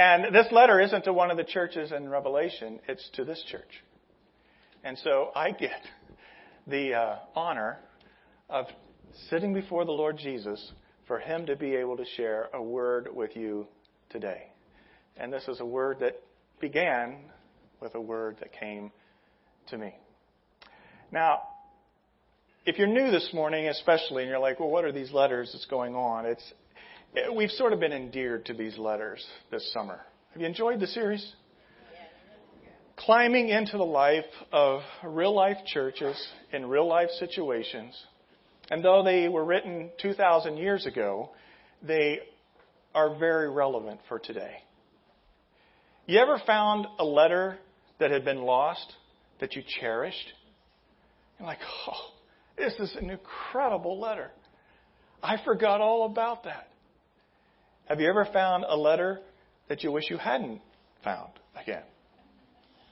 And this letter isn't to one of the churches in Revelation. It's to this church. And so I get the honor of sitting before the Lord Jesus for him to be able to share a word with you today. And this is a word that began with a word that came to me. Now, if you're new this morning especially, and you're like, well, what are these letters that's going on? We've sort of been endeared to these letters this summer. Have you enjoyed the series? Yeah. Climbing into the life of real-life churches in real-life situations. And though they were written 2,000 years ago, they are very relevant for today. You ever found a letter that had been lost that you cherished? You're like, oh, this is an incredible letter. I forgot all about that. Have you ever found a letter that you wish you hadn't found again?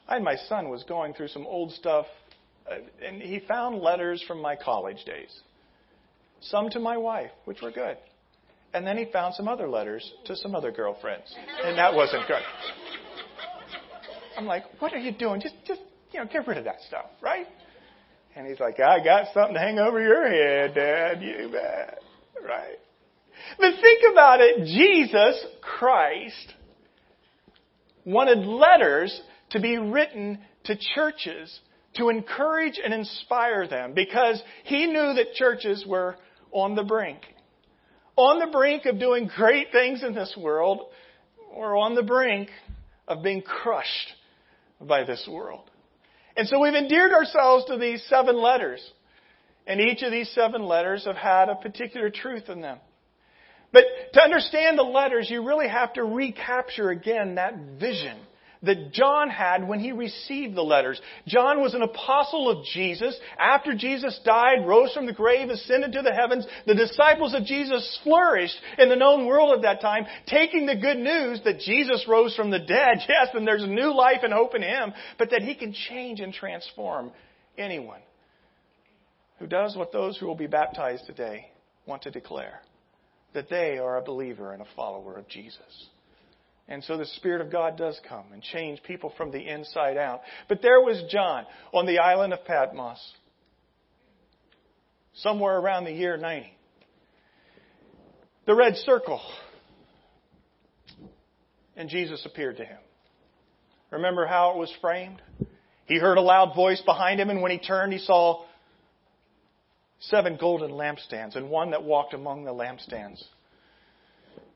My son was going through some old stuff, and he found letters from my college days. Some to my wife, which were good. And then he found some other letters to some other girlfriends, and that wasn't good. I'm like, what are you doing? Just get rid of that stuff, right? And he's like, I got something to hang over your head, Dad, you bet, right? But think about it. Jesus Christ wanted letters to be written to churches to encourage and inspire them because he knew that churches were on the brink of doing great things in this world or on the brink of being crushed by this world. And so we've endeared ourselves to these 7 letters. And each of these 7 letters have had a particular truth in them. But to understand the letters, you really have to recapture again that vision that John had when he received the letters. John was an apostle of Jesus. After Jesus died, rose from the grave, ascended to the heavens, the disciples of Jesus flourished in the known world at that time, taking the good news that Jesus rose from the dead. Yes, and there's new life and hope in him, but that he can change and transform anyone who does what those who will be baptized today want to declare. That they are a believer and a follower of Jesus. And so the Spirit of God does come and change people from the inside out. But there was John on the island of Patmos, somewhere around the year 90. The red circle. And Jesus appeared to him. Remember how it was framed? He heard a loud voice behind him, and when he turned, he saw 7 golden lampstands and one that walked among the lampstands.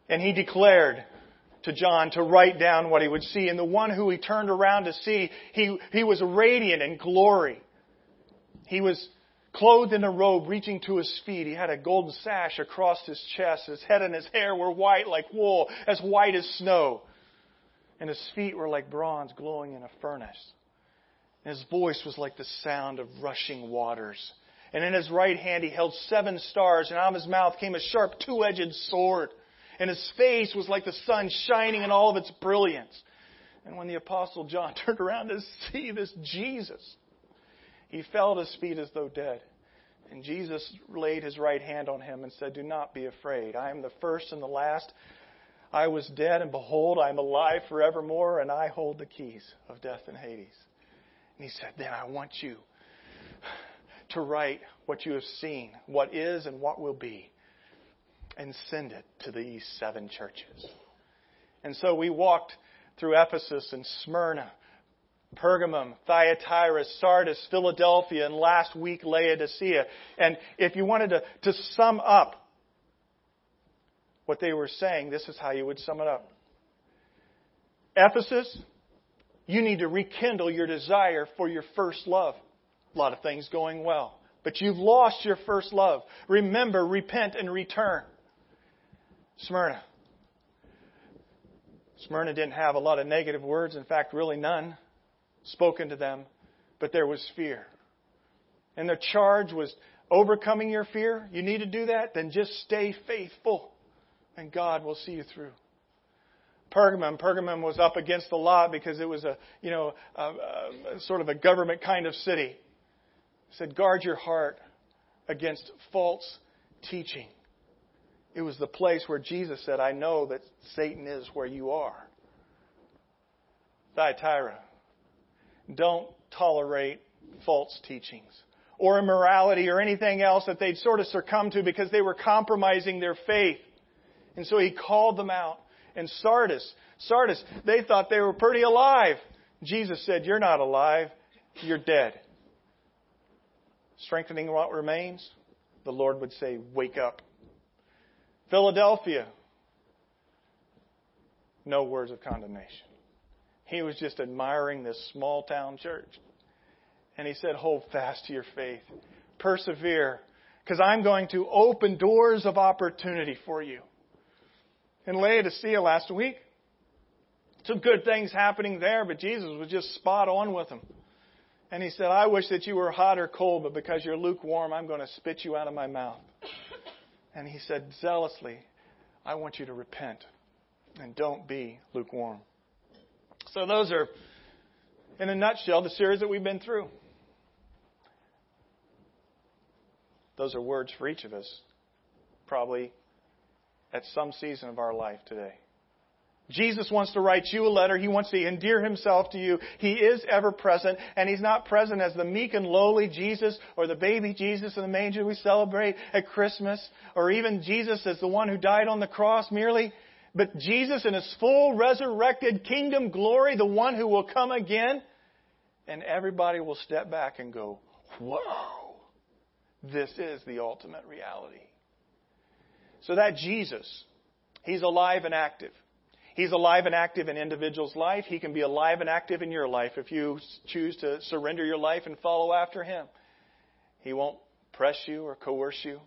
And he declared to John to write down what he would see. And the one who he turned around to see, he was radiant in glory. He was clothed in a robe reaching to his feet. He had a golden sash across his chest. His head and his hair were white like wool, as white as snow. And his feet were like bronze glowing in a furnace. And his voice was like the sound of rushing waters. And in his right hand he held 7 stars, and out of his mouth came a sharp 2-edged sword. And his face was like the sun shining in all of its brilliance. And when the Apostle John turned around to see this Jesus, he fell at his feet as though dead. And Jesus laid his right hand on him and said, "Do not be afraid. I am the first and the last. I was dead, and behold, I am alive forevermore, and I hold the keys of death and Hades." And he said, "Then I want you to write what you have seen, what is and what will be, and send it to these 7 churches." And so we walked through Ephesus and Smyrna, Pergamum, Thyatira, Sardis, Philadelphia, and last week Laodicea. And if you wanted to sum up what they were saying, this is how you would sum it up. Ephesus, you need to rekindle your desire for your first love. A lot of things going well, but you've lost your first love. Remember, repent and return. Smyrna. Smyrna didn't have a lot of negative words. In fact, really none spoken to them, but there was fear. And their charge was overcoming your fear. You need to do that? Then just stay faithful and God will see you through. Pergamum. Pergamum was up against the lot because it was a sort of a government kind of city. It said, guard your heart against false teaching. It was the place where Jesus said, I know that Satan is where you are. Thyatira. Don't tolerate false teachings or immorality or anything else that they'd sort of succumb to because they were compromising their faith. And so he called them out. And Sardis, they thought they were pretty alive. Jesus said, "You're not alive. You're dead." Strengthening what remains, the Lord would say, "Wake up." Philadelphia, no words of condemnation. He was just admiring this small town church. And he said, "Hold fast to your faith. Persevere, because I'm going to open doors of opportunity for you." In Laodicea last week, some good things happening there, but Jesus was just spot on with them. And he said, "I wish that you were hot or cold, but because you're lukewarm, I'm going to spit you out of my mouth." And he said, zealously, "I want you to repent and don't be lukewarm." So those are, in a nutshell, the series that we've been through. Those are words for each of us, probably at some season of our life today. Jesus wants to write you a letter. He wants to endear himself to you. He is ever present, and he's not present as the meek and lowly Jesus or the baby Jesus in the manger we celebrate at Christmas, or even Jesus as the one who died on the cross merely. But Jesus in his full resurrected kingdom glory, the one who will come again, and everybody will step back and go, "Whoa, this is the ultimate reality." So that Jesus, he's alive and active. He's alive and active in individuals' life. He can be alive and active in your life if you choose to surrender your life and follow after him. He won't press you or coerce you,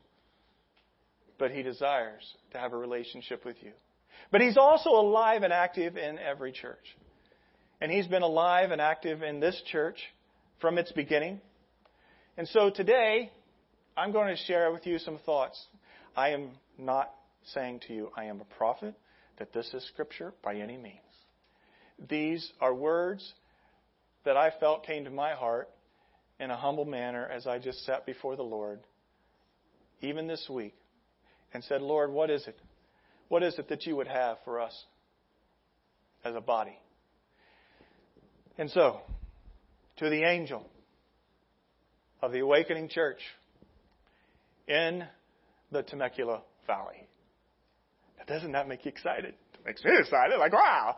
but he desires to have a relationship with you. But he's also alive and active in every church. And he's been alive and active in this church from its beginning. And so today, I'm going to share with you some thoughts. I am not saying to you I am a prophet, that this is Scripture by any means. These are words that I felt came to my heart in a humble manner as I just sat before the Lord, even this week, and said, "Lord, what is it? What is it that you would have for us as a body?" And so, to the angel of the Awakening Church in the Temecula Valley. Doesn't that make you excited? It makes me excited. Like, wow.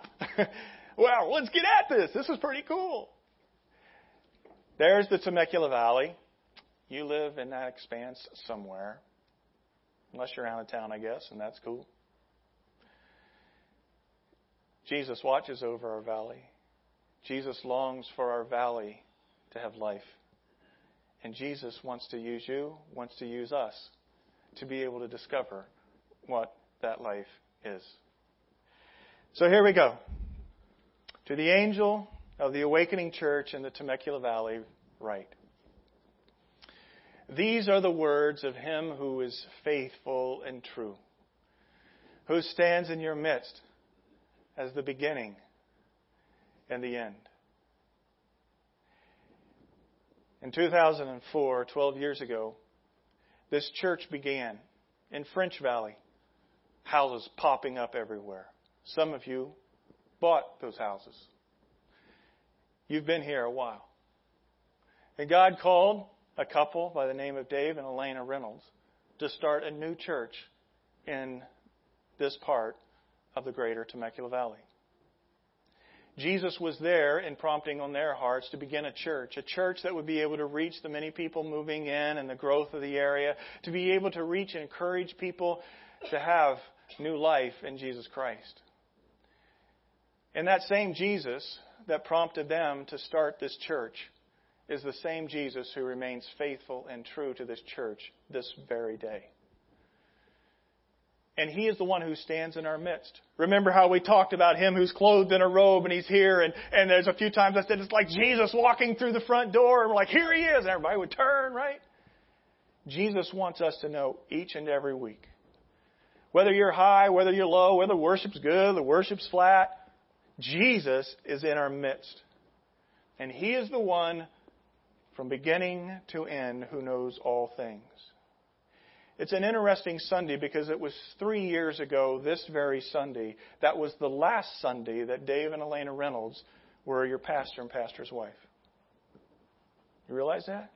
Well, let's get at this. This is pretty cool. There's the Temecula Valley. You live in that expanse somewhere. Unless you're out of town, I guess, and that's cool. Jesus watches over our valley. Jesus longs for our valley to have life. And Jesus wants to use you, wants to use us to be able to discover what that life is. So here we go. To the angel of the Awakening Church in the Temecula Valley, write. These are the words of him who is faithful and true, who stands in your midst as the beginning and the end. In 2004, 12 years ago, this church began in French Valley. Houses popping up everywhere. Some of you bought those houses. You've been here a while. And God called a couple by the name of Dave and Elena Reynolds to start a new church in this part of the Greater Temecula Valley. Jesus was there in prompting on their hearts to begin a church that would be able to reach the many people moving in and the growth of the area, to be able to reach and encourage people to have new life in Jesus Christ. And that same Jesus that prompted them to start this church is the same Jesus who remains faithful and true to this church this very day. And he is the one who stands in our midst. Remember how we talked about him who's clothed in a robe and he's here. And there's a few times I said it's like Jesus walking through the front door. And we're like, here he is. And everybody would turn, right? Jesus wants us to know each and every week. Whether you're high, whether you're low, whether worship's good, the worship's flat, Jesus is in our midst. And he is the one from beginning to end who knows all things. It's an interesting Sunday because it was 3 years ago this very Sunday. That was the last Sunday that Dave and Elena Reynolds were your pastor and pastor's wife. You realize that?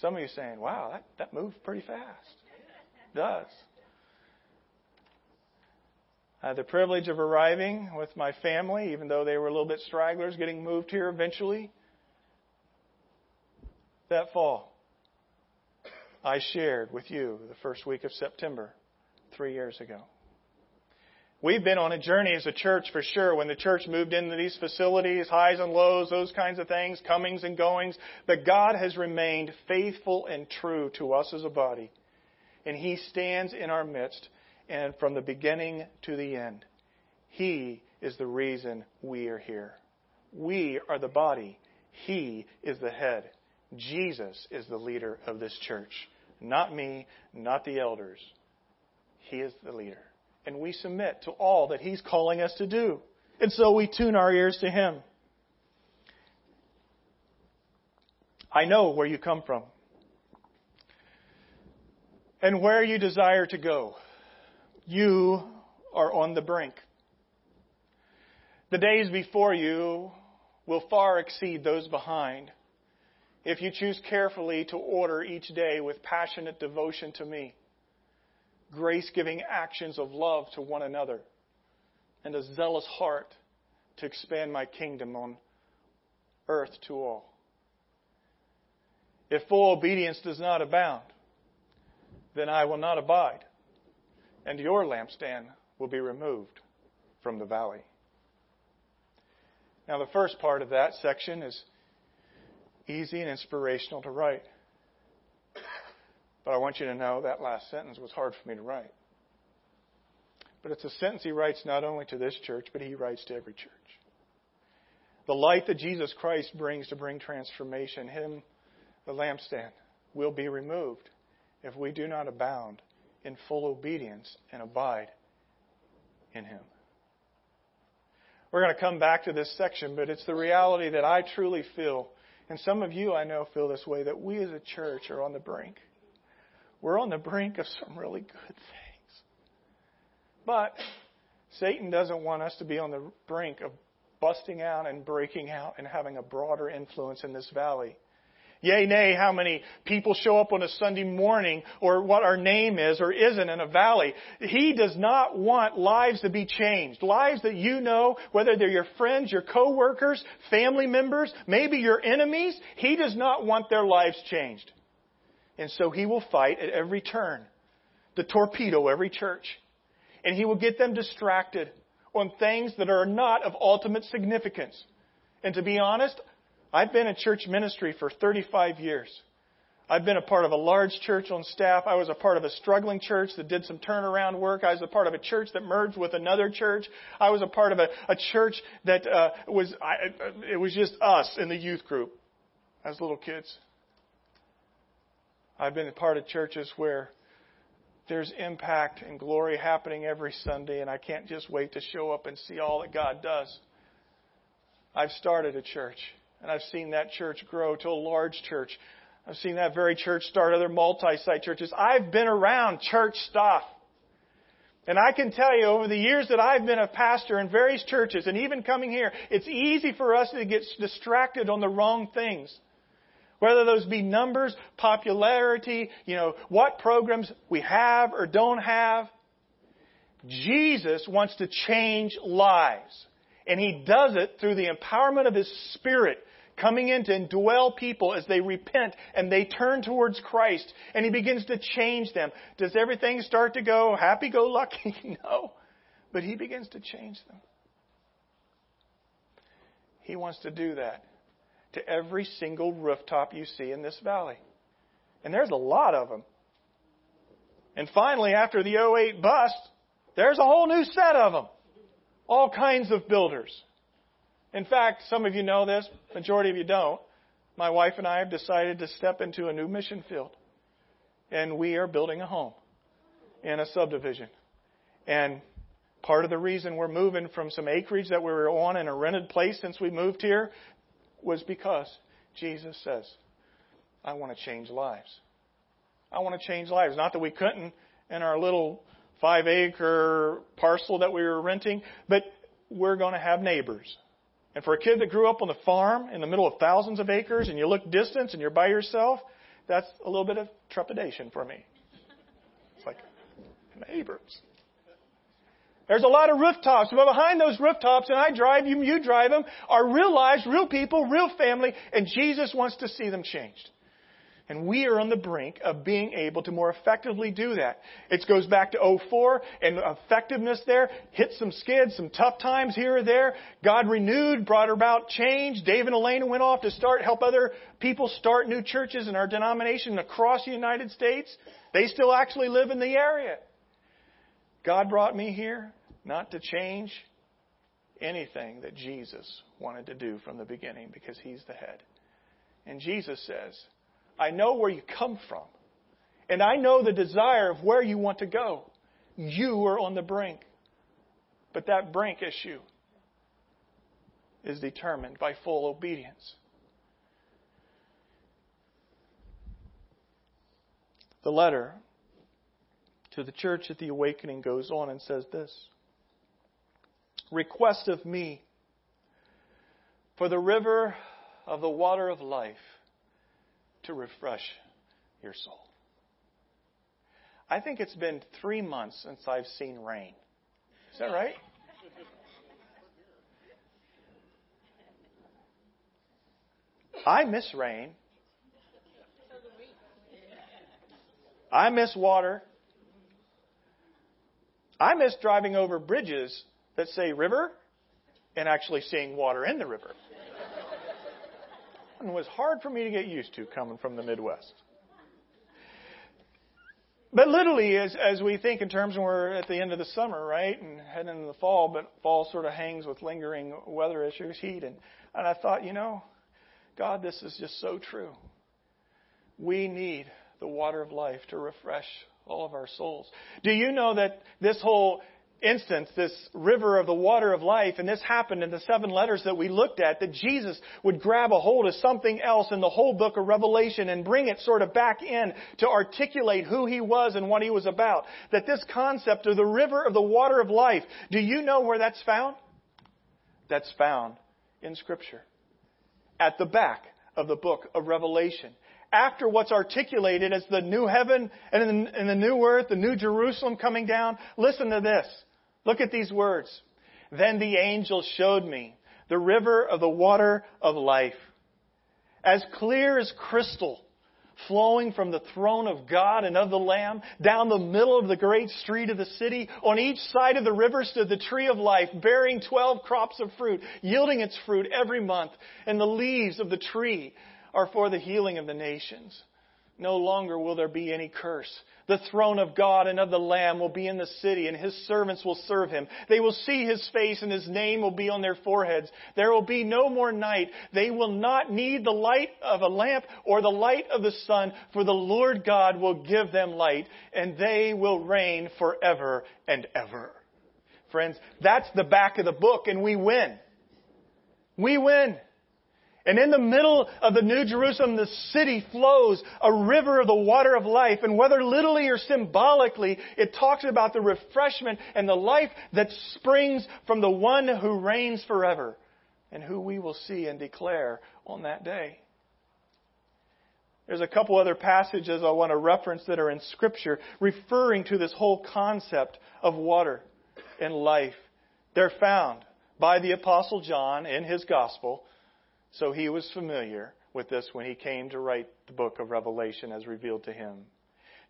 Some of you are saying, wow, that moved pretty fast. It does. I had the privilege of arriving with my family, even though they were a little bit stragglers, getting moved here eventually. That fall, I shared with you the first week of September 3 years ago. We've been on a journey as a church for sure. When the church moved into these facilities, highs and lows, those kinds of things, comings and goings. But God has remained faithful and true to us as a body. And He stands in our midst. And from the beginning to the end, He is the reason we are here. We are the body. He is the head. Jesus is the leader of this church. Not me, not the elders. He is the leader. And we submit to all that He's calling us to do. And so we tune our ears to Him. I know where you come from and where you desire to go. You are on the brink. The days before you will far exceed those behind if you choose carefully to order each day with passionate devotion to Me, grace-giving actions of love to one another, and a zealous heart to expand My kingdom on earth to all. If full obedience does not abound, then I will not abide, and your lampstand will be removed from the valley. Now, the first part of that section is easy and inspirational to write. But I want you to know that last sentence was hard for me to write. But it's a sentence He writes not only to this church, but He writes to every church. The light that Jesus Christ brings to bring transformation, Him, the lampstand, will be removed if we do not abound in full obedience and abide in Him. We're going to come back to this section, but it's the reality that I truly feel, and some of you I know feel this way, that we as a church are on the brink. We're on the brink of some really good things. But Satan doesn't want us to be on the brink of busting out and breaking out and having a broader influence in this valley. Yea, nay, how many people show up on a Sunday morning or what our name is or isn't in a valley. He does not want lives to be changed. Lives that you know, whether they're your friends, your coworkers, family members, maybe your enemies. He does not want their lives changed. And so he will fight at every turn to torpedo every church. And he will get them distracted on things that are not of ultimate significance. And to be honest, I've been in church ministry for 35 years. I've been a part of a large church on staff. I was a part of a struggling church that did some turnaround work. I was a part of a church that merged with another church. I was a part of a church that it was just us in the youth group as little kids. I've been a part of churches where there's impact and glory happening every Sunday, and I can't just wait to show up and see all that God does. I've started a church. And I've seen that church grow to a large church. I've seen that very church start other multi-site churches. I've been around church stuff. And I can tell you over the years that I've been a pastor in various churches and even coming here, it's easy for us to get distracted on the wrong things. Whether those be numbers, popularity, what programs we have or don't have. Jesus wants to change lives. And He does it through the empowerment of His Spirit coming in to indwell people as they repent and they turn towards Christ. And He begins to change them. Does everything start to go happy-go-lucky? No. But He begins to change them. He wants to do that to every single rooftop you see in this valley. And there's a lot of them. And finally, after the 2008 bust, there's a whole new set of them. All kinds of builders. In fact, some of you know this, majority of you don't. My wife and I have decided to step into a new mission field. And we are building a home in a subdivision. And part of the reason we're moving from some acreage that we were on in a rented place since we moved here was because Jesus says, I want to change lives. I want to change lives. Not that we couldn't in our little 5-acre parcel that we were renting, but we're going to have neighbors. And for a kid that grew up on the farm in the middle of thousands of acres and you look distant and you're by yourself, that's a little bit of trepidation for me. It's like, neighbors. There's a lot of rooftops, but behind those rooftops, and I drive them, you drive them, are real lives, real people, real family, and Jesus wants to see them changed. And we are on the brink of being able to more effectively do that. It goes back to 04 and effectiveness there. Hit some skids, some tough times here or there. God renewed, brought about change. Dave and Elena went off to help other people start new churches in our denomination across the United States. They still actually live in the area. God brought me here. Not to change anything that Jesus wanted to do from the beginning because he's the head. And Jesus says, I know where you come from. And I know the desire of where you want to go. You are on the brink. But that brink issue is determined by full obedience. The letter to the church at the Awakening goes on and says this. Request of me for the river of the water of life to refresh your soul. I think it's been 3 months since I've seen rain. Is that right? I miss rain. I miss water. I miss driving over bridges that say river and actually seeing water in the river. And it was hard for me to get used to coming from the Midwest. But literally, as we think in terms when we're at the end of the summer, right, and heading into the fall, but fall sort of hangs with lingering weather issues, heat. And I thought, you know, God, this is just so true. We need the water of life to refresh all of our souls. Do you know that this whole instance, this river of the water of life, and this happened in the 7 letters that we looked at, that Jesus would grab a hold of something else in the whole book of Revelation and bring it sort of back in to articulate who he was and what he was about. That this concept of the river of the water of life, do you know where that's found? That's found in Scripture. At the back of the book of Revelation. After what's articulated as the new heaven and the new earth, the new Jerusalem coming down, listen to this. Look at these words. Then the angel showed me the river of the water of life, as clear as crystal, flowing from the throne of God and of the Lamb, down the middle of the great street of the city. On each side of the river stood the tree of life, bearing 12 crops of fruit, yielding its fruit every month. And the leaves of the tree are for the healing of the nations. No longer will there be any curse. The throne of God and of the Lamb will be in the city, and his servants will serve him. They will see his face, and his name will be on their foreheads. There will be no more night. They will not need the light of a lamp or the light of the sun, for the Lord God will give them light, and they will reign forever and ever. Friends, that's the back of the book, and we win. We win. And in the middle of the New Jerusalem, the city flows a river of the water of life. And whether literally or symbolically, it talks about the refreshment and the life that springs from the one who reigns forever and who we will see and declare on that day. There's a couple other passages I want to reference that are in Scripture referring to this whole concept of water and life. They're found by the Apostle John in his Gospel. So he was familiar with this when he came to write the book of Revelation as revealed to him.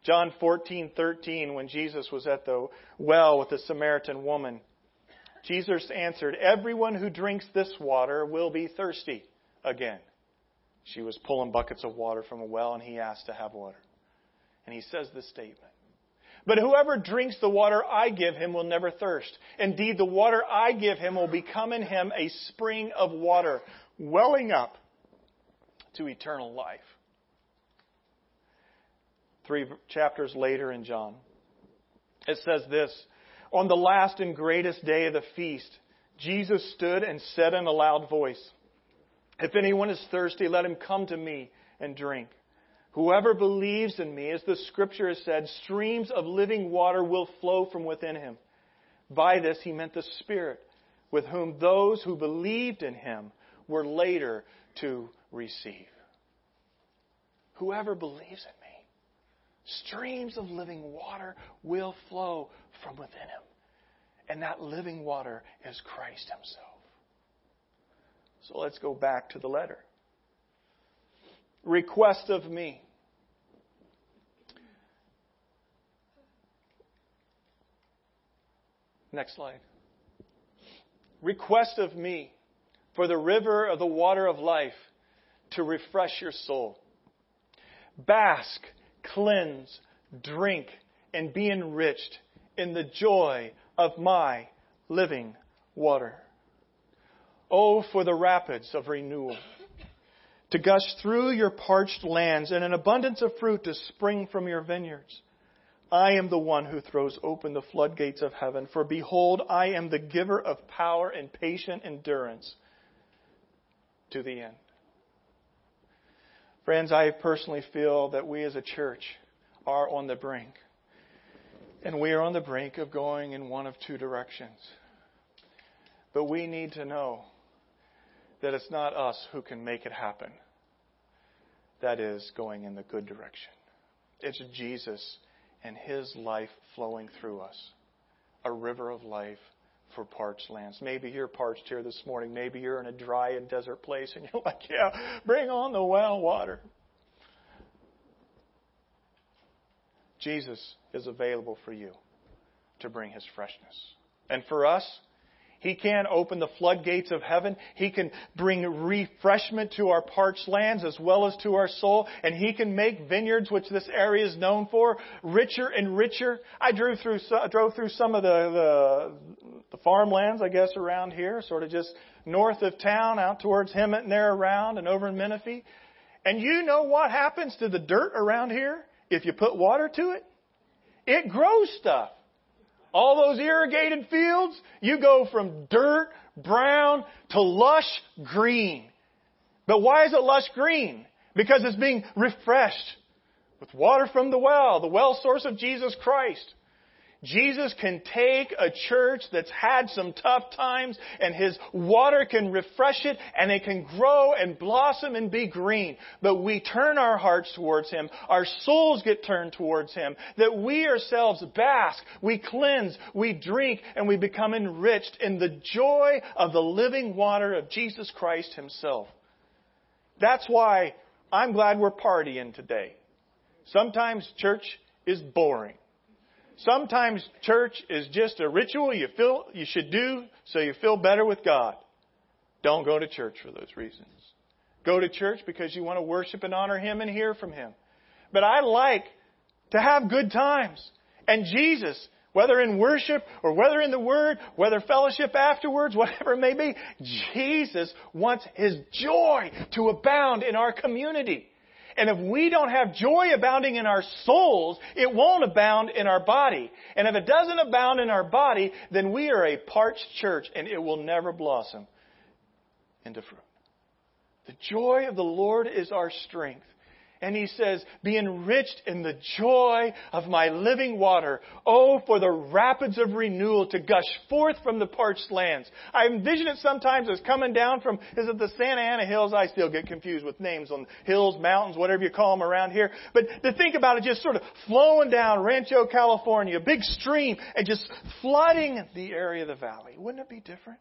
John 14:13, when Jesus was at the well with the Samaritan woman, Jesus answered, "Everyone who drinks this water will be thirsty again." She was pulling buckets of water from a well, and he asked to have water. And he says this statement, "But whoever drinks the water I give him will never thirst. Indeed, the water I give him will become in him a spring of water, welling up to eternal life." 3 chapters later in John, it says this, "On the last and greatest day of the feast, Jesus stood and said in a loud voice, 'If anyone is thirsty, let him come to me and drink. Whoever believes in me, as the Scripture has said, streams of living water will flow from within him.' By this he meant the Spirit, with whom those who believed in him were later to receive. Whoever believes in me, streams of living water will flow from within him. And that living water is Christ himself. So let's go back to the letter. Request of me. Next slide. Request of me for the river of the water of life to refresh your soul. Bask, cleanse, drink, and be enriched in the joy of my living water. Oh, for the rapids of renewal, to gush through your parched lands and an abundance of fruit to spring from your vineyards. I am the one who throws open the floodgates of heaven, for behold, I am the giver of power and patient endurance to the end. Friends, I personally feel that we as a church are on the brink. And we are on the brink of going in one of two directions. But we need to know that it's not us who can make it happen. That is going in the good direction. It's Jesus and his life flowing through us. A river of life for parched lands. Maybe you're parched here this morning. Maybe you're in a dry and desert place and you're like, yeah, bring on the well water. Jesus is available for you to bring his freshness. And for us, he can open the floodgates of heaven. He can bring refreshment to our parched lands as well as to our soul. And he can make vineyards, which this area is known for, richer and richer. I drove through some of the farmlands, I guess, around here, sort of just north of town, out towards Hemet and there around and over in Menifee. And you know what happens to the dirt around here? If you put water to it, it grows stuff. All those irrigated fields, you go from dirt, brown, to lush green. But why is it lush green? Because it's being refreshed with water from the well source of Jesus Christ. Jesus can take a church that's had some tough times and his water can refresh it and it can grow and blossom and be green. But we turn our hearts towards him. Our souls get turned towards him. That we ourselves bask, we cleanse, we drink, and we become enriched in the joy of the living water of Jesus Christ himself. That's why I'm glad we're partying today. Sometimes church is boring. Sometimes church is just a ritual you should do so you feel better with God. Don't go to church for those reasons. Go to church because you want to worship and honor him and hear from him. But I like to have good times. And Jesus, whether in worship or whether in the Word, whether fellowship afterwards, whatever it may be, Jesus wants his joy to abound in our community. And if we don't have joy abounding in our souls, it won't abound in our body. And if it doesn't abound in our body, then we are a parched church and it will never blossom into fruit. The joy of the Lord is our strength. And he says, be enriched in the joy of my living water. Oh, for the rapids of renewal to gush forth from the parched lands. I envision it sometimes as coming down from, is it the Santa Ana hills? I still get confused with names on hills, mountains, whatever you call them around here. But to think about it just sort of flowing down Rancho California, a big stream, and just flooding the area of the valley. Wouldn't it be different?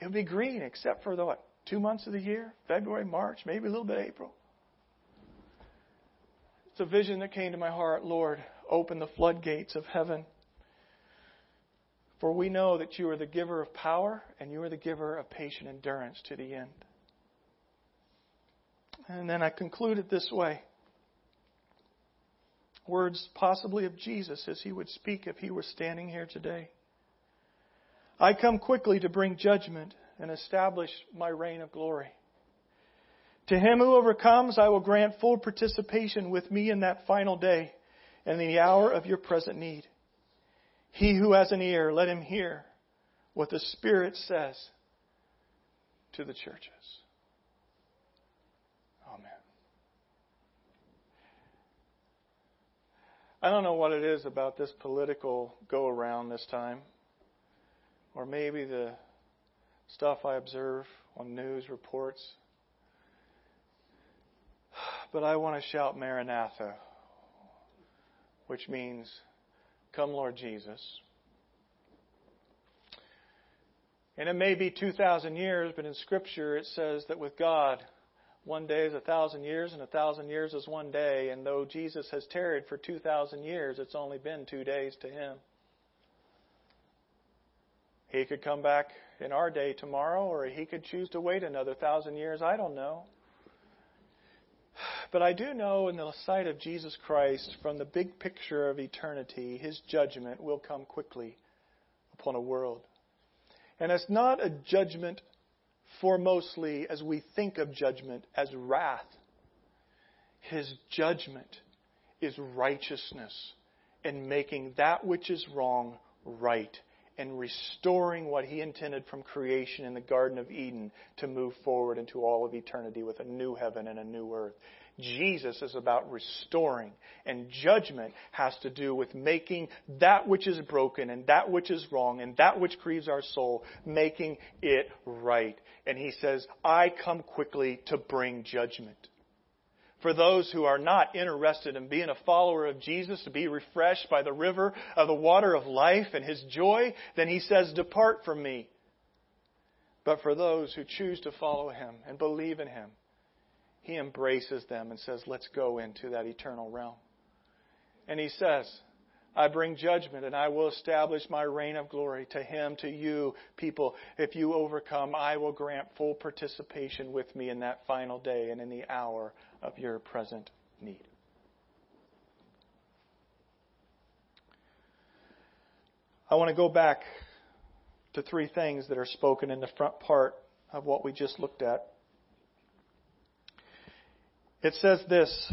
It would be green except for the, 2 months of the year? February, March, maybe a little bit April. It's a vision that came to my heart. Lord, open the floodgates of heaven. For we know that you are the giver of power and you are the giver of patient endurance to the end. And then I concluded this way. Words possibly of Jesus as he would speak if he were standing here today. I come quickly to bring judgment and establish my reign of glory. To him who overcomes, I will grant full participation with me in that final day and in the hour of your present need. He who has an ear, let him hear what the Spirit says to the churches. Amen. I don't know what it is about this political go-around this time, or maybe the stuff I observe on news reports. But I want to shout Maranatha, which means, come Lord Jesus. And it may be 2,000 years, but in Scripture it says that with God, one day is 1,000 years, and 1,000 years is one day. And though Jesus has tarried for 2,000 years, it's only been 2 days to Him. He could come back in our day tomorrow, or He could choose to wait another 1,000 years. I don't know. But I do know in the sight of Jesus Christ, from the big picture of eternity, His judgment will come quickly upon a world. And it's not a judgment foremostly as we think of judgment as wrath. His judgment is righteousness and making that which is wrong right and restoring what He intended from creation in the Garden of Eden to move forward into all of eternity with a new heaven and a new earth. Jesus is about restoring, and judgment has to do with making that which is broken and that which is wrong and that which grieves our soul, making it right. And He says, I come quickly to bring judgment. For those who are not interested in being a follower of Jesus, to be refreshed by the river of the water of life and His joy, then He says, depart from me. But for those who choose to follow Him and believe in Him, He embraces them and says, let's go into that eternal realm. And He says, I bring judgment and I will establish my reign of glory to Him, to you people. If you overcome, I will grant full participation with me in that final day and in the hour of your present need. I want to go back to 3 things that are spoken in the front part of what we just looked at. It says this,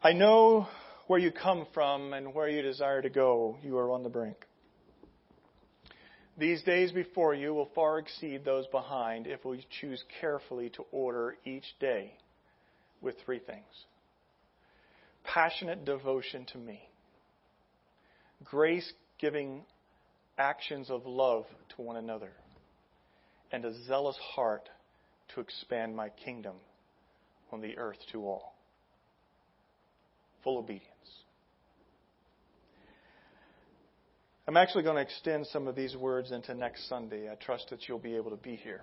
I know where you come from and where you desire to go. You are on the brink. These days before you will far exceed those behind if we choose carefully to order each day with 3 things. Passionate devotion to me. Grace-giving actions of love to one another. And a zealous heart to expand my kingdom on the earth to all. Full obedience. I'm actually going to extend some of these words into next Sunday. I trust that you'll be able to be here.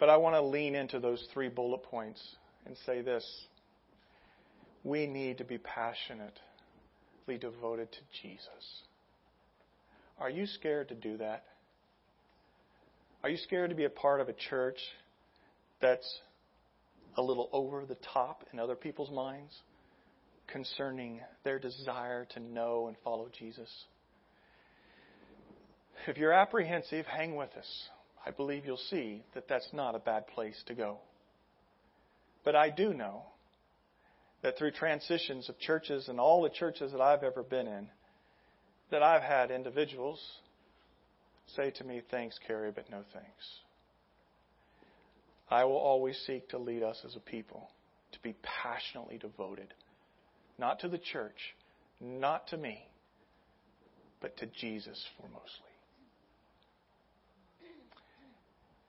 But I want to lean into those 3 bullet points and say this. We need to be passionately devoted to Jesus. Are you scared to do that? Are you scared to be a part of a church that's a little over the top in other people's minds concerning their desire to know and follow Jesus? If you're apprehensive, hang with us. I believe you'll see that that's not a bad place to go. But I do know that through transitions of churches and all the churches that I've ever been in, that I've had individuals say to me, thanks, Carrie, but no thanks. I will always seek to lead us as a people to be passionately devoted, not to the church, not to me, but to Jesus foremostly.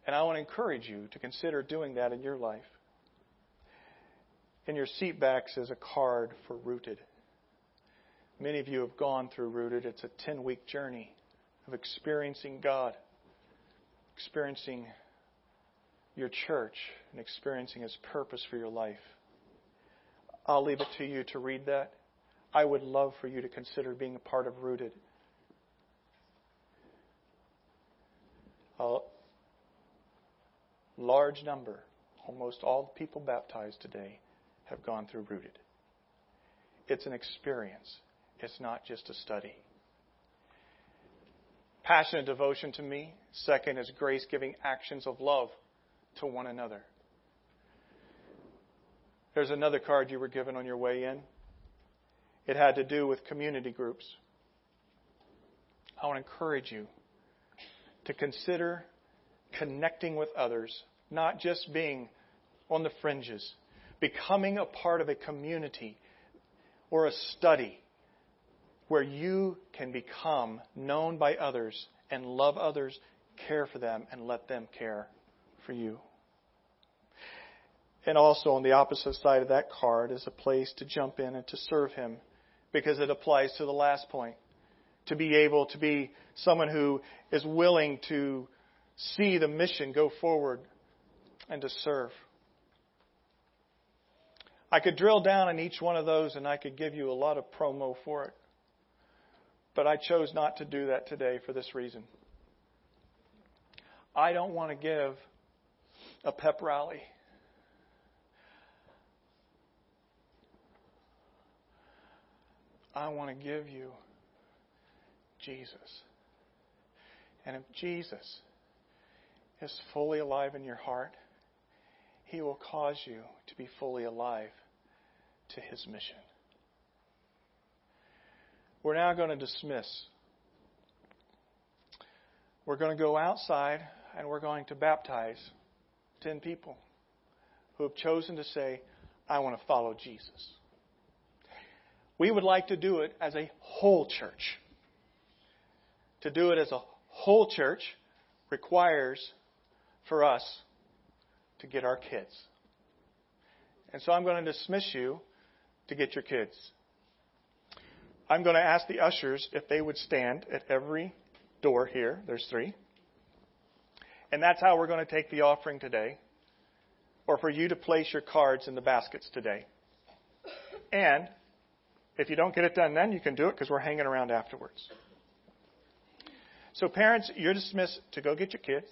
And I want to encourage you to consider doing that in your life. In your seat backs is a card for Rooted. Many of you have gone through Rooted. It's a 10-week journey of experiencing God, experiencing your church, and experiencing His purpose for your life. I'll leave it to you to read that. I would love for you to consider being a part of Rooted. A large number, almost all the people baptized today, have gone through Rooted. It's an experience. It's not just a study. Passionate devotion to me. Second is grace-giving actions of love to one another. There's another card you were given on your way in. It had to do with community groups. I want to encourage you to consider connecting with others, not just being on the fringes, becoming a part of a community or a study where you can become known by others and love others, care for them, and let them care for you. And also on the opposite side of that card is a place to jump in and to serve Him, because it applies to the last point. To be able to be someone who is willing to see the mission go forward and to serve. I could drill down on each one of those and I could give you a lot of promo for it. But I chose not to do that today for this reason. I don't want to give a pep rally. I want to give you Jesus. And if Jesus is fully alive in your heart, He will cause you to be fully alive to His mission. We're now going to dismiss. We're going to go outside and we're going to baptize 10 people who have chosen to say, I want to follow Jesus. We would like to do it as a whole church. To do it as a whole church requires for us to get our kids. And so I'm going to dismiss you to get your kids. I'm going to ask the ushers if they would stand at every door here. There's 3. And that's how we're going to take the offering today, or for you to place your cards in the baskets today. And if you don't get it done then, you can do it because we're hanging around afterwards. So parents, you're dismissed to go get your kids.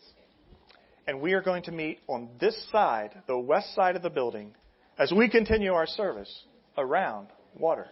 And we are going to meet on this side, the west side of the building, as we continue our service around water.